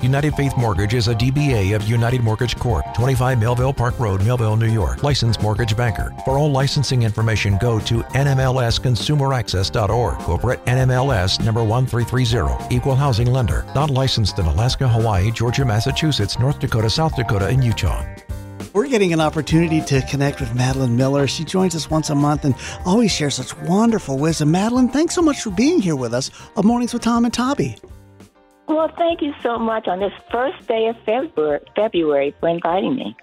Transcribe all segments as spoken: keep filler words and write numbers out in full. United Faith Mortgage is a D B A of United Mortgage Corp, twenty-five Melville Park Road, Melville, New York. Licensed mortgage banker. For all licensing information, go to N M L S consumer access dot org. Corporate N M L S number one three three zero. Equal housing lender. Not licensed in Alaska, Hawaii, Georgia, Massachusetts, North Dakota, South Dakota, and Utah. We're getting an opportunity to connect with Madeline Miller. She joins us once a month and always shares such wonderful wisdom. Madeline, thanks so much for being here with us on Mornings with Tom and Tabby. Well, thank you so much on this first day of February, February for inviting me.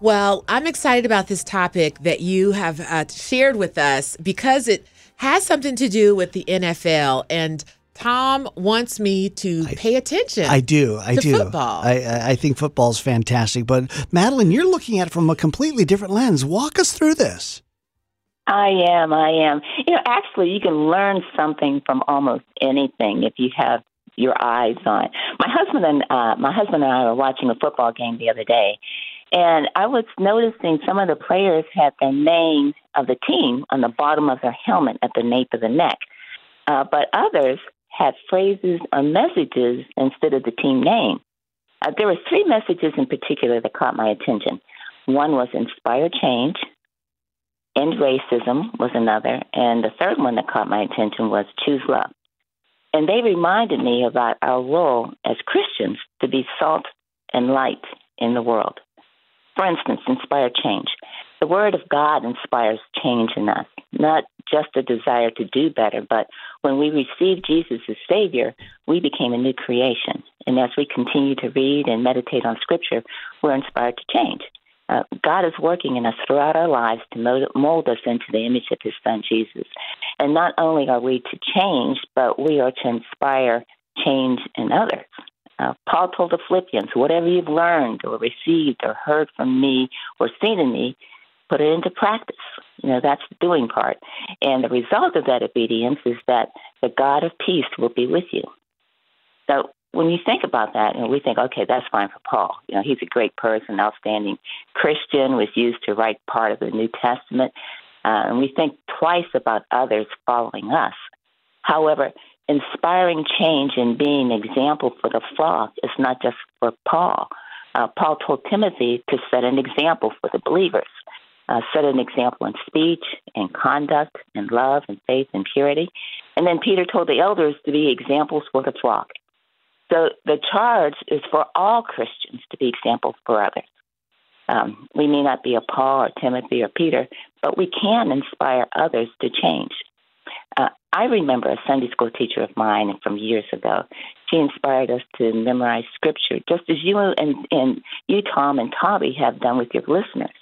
Well, I'm excited about this topic that you have uh, shared with us because it has something to do with the N F L, and Tom wants me to I, pay attention. I do. I to do. Football. I, I think football's fantastic. But Madeline, you're looking at it from a completely different lens. Walk us through this. I am. I am. You know, actually, you can learn something from almost anything if you have your eyes on it. My husband and uh, my husband and I were watching a football game the other day, and I was noticing some of the players had their name of the team on the bottom of their helmet at the nape of the neck, uh, but others had phrases or messages instead of the team name. Uh, there were three messages in particular that caught my attention. One was inspire change, end racism was another, and the third one that caught my attention was choose love. And they reminded me about our role as Christians to be salt and light in the world. For instance, inspire change. The Word of God inspires change in us, not just a desire to do better, but when we received Jesus as Savior, we became a new creation. And as we continue to read and meditate on Scripture, we're inspired to change. Uh, God is working in us throughout our lives to mold us into the image of His Son, Jesus. And not only are we to change, but we are to inspire change in others. Uh, Paul told the Philippians, whatever you've learned or received or heard from me or seen in me, put it into practice. You know, that's the doing part. And the result of that obedience is that the God of peace will be with you. So when you think about that, and we think, okay, that's fine for Paul. You know, he's a great person, outstanding Christian, was used to write part of the New Testament. Uh, and we think twice about others following us. However, inspiring change and being an example for the flock is not just for Paul. Uh, Paul told Timothy to set an example for the believers. Uh, set an example in speech, in conduct, in love, in faith, in purity. And then Peter told the elders to be examples for the flock. So the charge is for all Christians to be examples for others. Um, we may not be a Paul or Timothy or Peter, but we can inspire others to change. Uh, I remember a Sunday school teacher of mine from years ago. She inspired us to memorize Scripture, just as you and, and you, Tom, and Tabby have done with your listeners.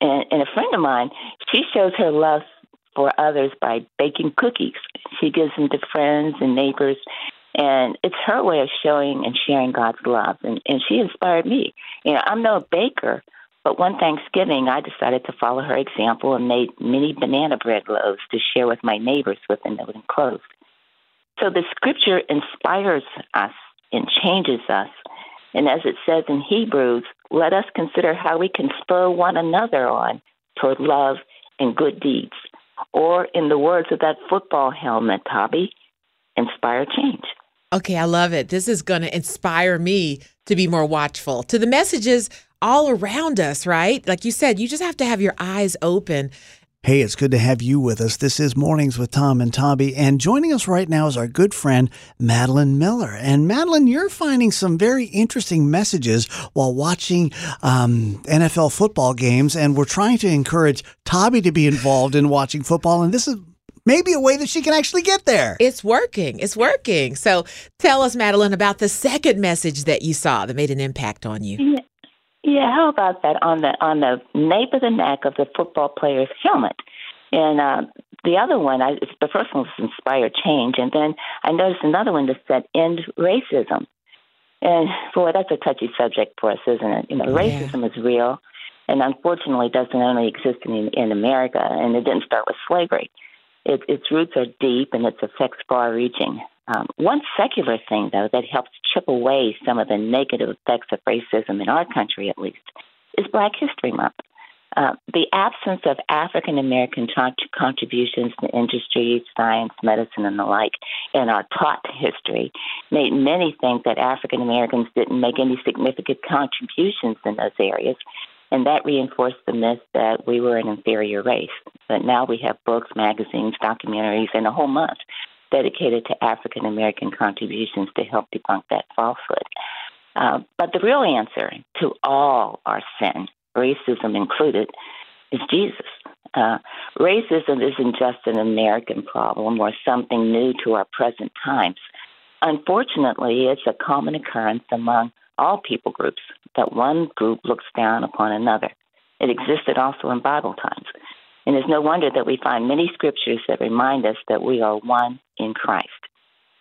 And, and a friend of mine, she shows her love for others by baking cookies. She gives them to friends and neighbors. And it's her way of showing and sharing God's love. And, and she inspired me. You know, I'm no baker, but one Thanksgiving, I decided to follow her example and made mini banana bread loaves to share with my neighbors within the enclosed. So the Scripture inspires us and changes us. And as it says in Hebrews, let us consider how we can spur one another on toward love and good deeds. Or in the words of that football helmet, Tabby, inspire change. Okay, I love it. This is going to inspire me to be more watchful to the messages all around us, right? Like you said, you just have to have your eyes open. Hey, it's good to have you with us. This is Mornings with Tom and Tabby, and joining us right now is our good friend, Madeline Miller. And Madeline, you're finding some very interesting messages while watching um, N F L football games, and we're trying to encourage Tabby to be involved in watching football, and this is maybe a way that she can actually get there. It's working. It's working. So tell us, Madeline, about the second message that you saw that made an impact on you. Yeah. Yeah, how about that on the on the nape of the neck of the football player's helmet? And uh, the other one, I, the first one was inspire change, and then I noticed another one that said end racism. And boy, that's a touchy subject for us, isn't it? You know, racism yeah. is real, and unfortunately, doesn't only exist in in America, and it didn't start with slavery. It, its roots are deep, and its effects far-reaching. Um, one secular thing, though, that helps chip away some of the negative effects of racism in our country, at least, is Black History Month. Uh, the absence of African-American cont- contributions to industry, science, medicine, and the like in our taught history made many think that African-Americans didn't make any significant contributions in those areas, and that reinforced the myth that we were an inferior race. But now we have books, magazines, documentaries, and a whole month dedicated to African-American contributions to help debunk that falsehood. Uh, but the real answer to all our sin, racism included, is Jesus. Uh, racism isn't just an American problem or something new to our present times. Unfortunately, it's a common occurrence among all people groups that one group looks down upon another. It existed also in Bible times. And it's no wonder that we find many scriptures that remind us that we are one in Christ.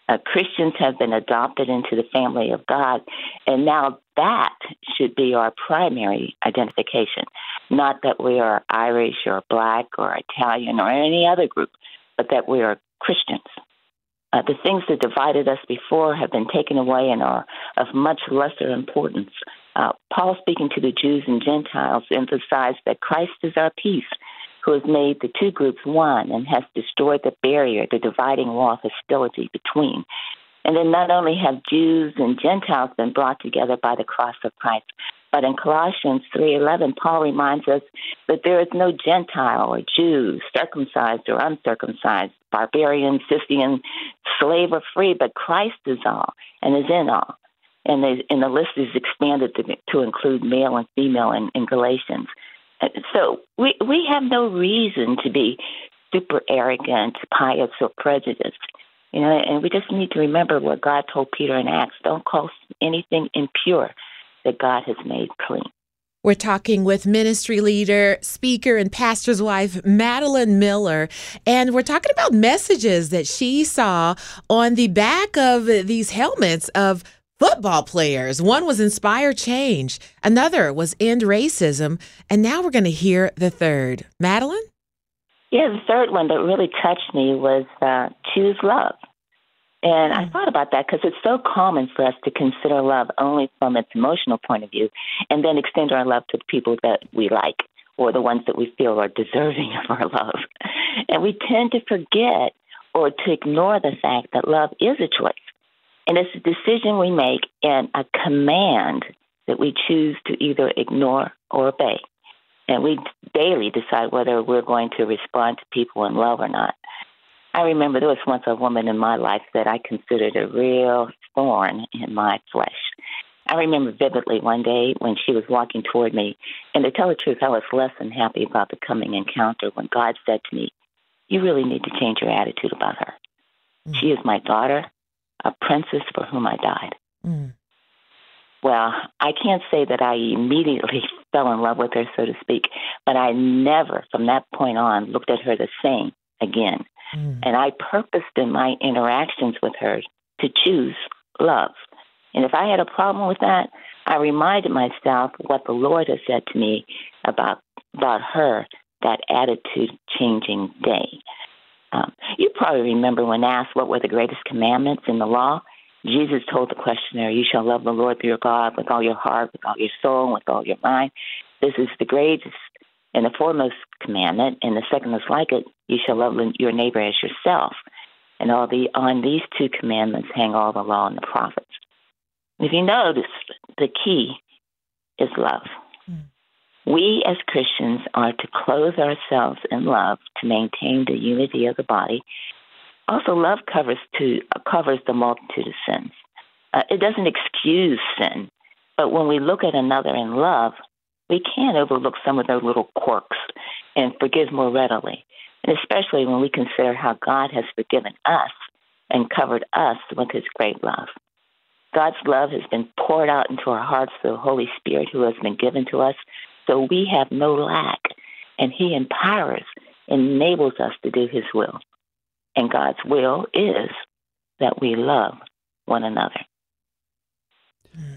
Uh, Christians have been adopted into the family of God, and now that should be our primary identification, not that we are Irish or Black or Italian or any other group, but that we are Christians. Uh, the things that divided us before have been taken away and are of much lesser importance. Uh, Paul, speaking to the Jews and Gentiles, emphasized that Christ is our peace, who has made the two groups one and has destroyed the barrier, the dividing wall of hostility between. And then not only have Jews and Gentiles been brought together by the cross of Christ, but in Colossians three eleven, Paul reminds us that there is no Gentile or Jew, circumcised or uncircumcised, barbarian, Scythian, slave or free, but Christ is all and is in all. And, they, and the list is expanded to, to include male and female in, in Galatians. So we we have no reason to be super arrogant, pious, or prejudiced, you know. And we just need to remember what God told Peter in Acts: don't call anything impure that God has made clean. We're talking with ministry leader, speaker, and pastor's wife, Madeline Miller. And we're talking about messages that she saw on the back of these helmets of football players. One was inspire change. Another was end racism. And now we're going to hear the third. Madeline? Yeah, the third one that really touched me was uh, choose love. And I thought about that because it's so common for us to consider love only from its emotional point of view and then extend our love to the people that we like or the ones that we feel are deserving of our love. And we tend to forget or to ignore the fact that love is a choice. And it's a decision we make and a command that we choose to either ignore or obey. And we daily decide whether we're going to respond to people in love or not. I remember there was once a woman in my life that I considered a real thorn in my flesh. I remember vividly one day when she was walking toward me, and to tell the truth, I was less than happy about the coming encounter when God said to me, "You really need to change your attitude about her. She is my daughter, a princess for whom I died." Mm. Well, I can't say that I immediately fell in love with her, so to speak, but I never from that point on looked at her the same again. Mm. And I purposed in my interactions with her to choose love. And if I had a problem with that, I reminded myself what the Lord has said to me about, about her, that attitude-changing day. Um, you probably remember when asked what were the greatest commandments in the law, Jesus told the questioner, "You shall love the Lord your God with all your heart, with all your soul, with all your mind. This is the greatest and the foremost commandment, and the second is like it, you shall love your neighbor as yourself. And all the on these two commandments hang all the law and the prophets." If you notice, the key is love. Mm. We as Christians are to clothe ourselves in love to maintain the unity of the body. Also, love covers to covers the multitude of sins. Uh, it doesn't excuse sin, but when we look at another in love, we can overlook some of their little quirks and forgive more readily. and especially when we consider how God has forgiven us and covered us with his great love. God's love has been poured out into our hearts through the Holy Spirit who has been given to us, so we have no lack, and he empowers, enables us to do his will. And God's will is that we love one another.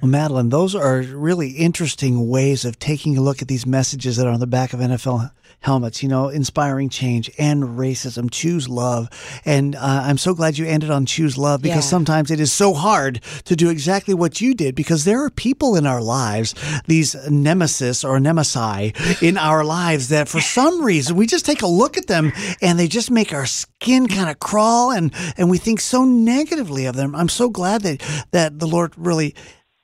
Well, Madeline, those are really interesting ways of taking a look at these messages that are on the back of N F L helmets, you know, inspiring change, end racism, choose love. And uh, I'm so glad you ended on choose love, because yeah. sometimes it is so hard to do exactly what you did, because there are people in our lives, these nemesis or nemesi in our lives, that for some reason we just take a look at them and they just make our skin kind of crawl, and, and we think so negatively of them. I'm so glad that, that the Lord really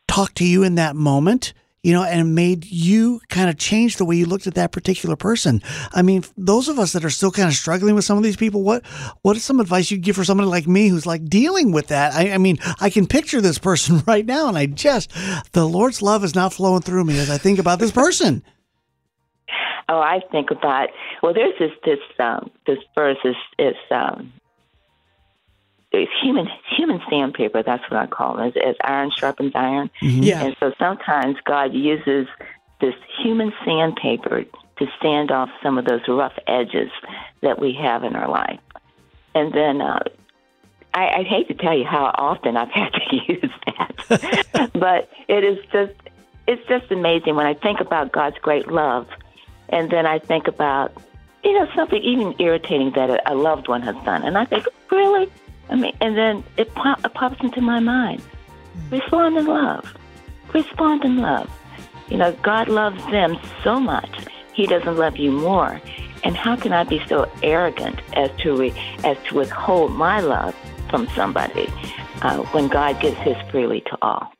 talked to you in that moment, you know, and made you kind of change the way you looked at that particular person. I mean, those of us that are still kind of struggling with some of these people, what what is some advice you'd give for somebody like me who's like dealing with that? I, I mean, I can picture this person right now, and I just, the Lord's love is not flowing through me as I think about this person. Oh, I think about, well, there's this, this, um, this verse is, is um, It's human human sandpaper, that's what I call it, as iron sharpens iron. Mm-hmm. Yeah. And so sometimes God uses this human sandpaper to sand off some of those rough edges that we have in our life. And then uh, I, I hate to tell you how often I've had to use that, but it is just it's just amazing when I think about God's great love, and then I think about, you know, something even irritating that a loved one has done, and I think, really? I mean, and then it, pop, it pops into my mind. Respond in love. Respond in love. You know, God loves them so much. He doesn't love you more. And how can I be so arrogant as to re, as to withhold my love from somebody uh, when God gives his freely to all?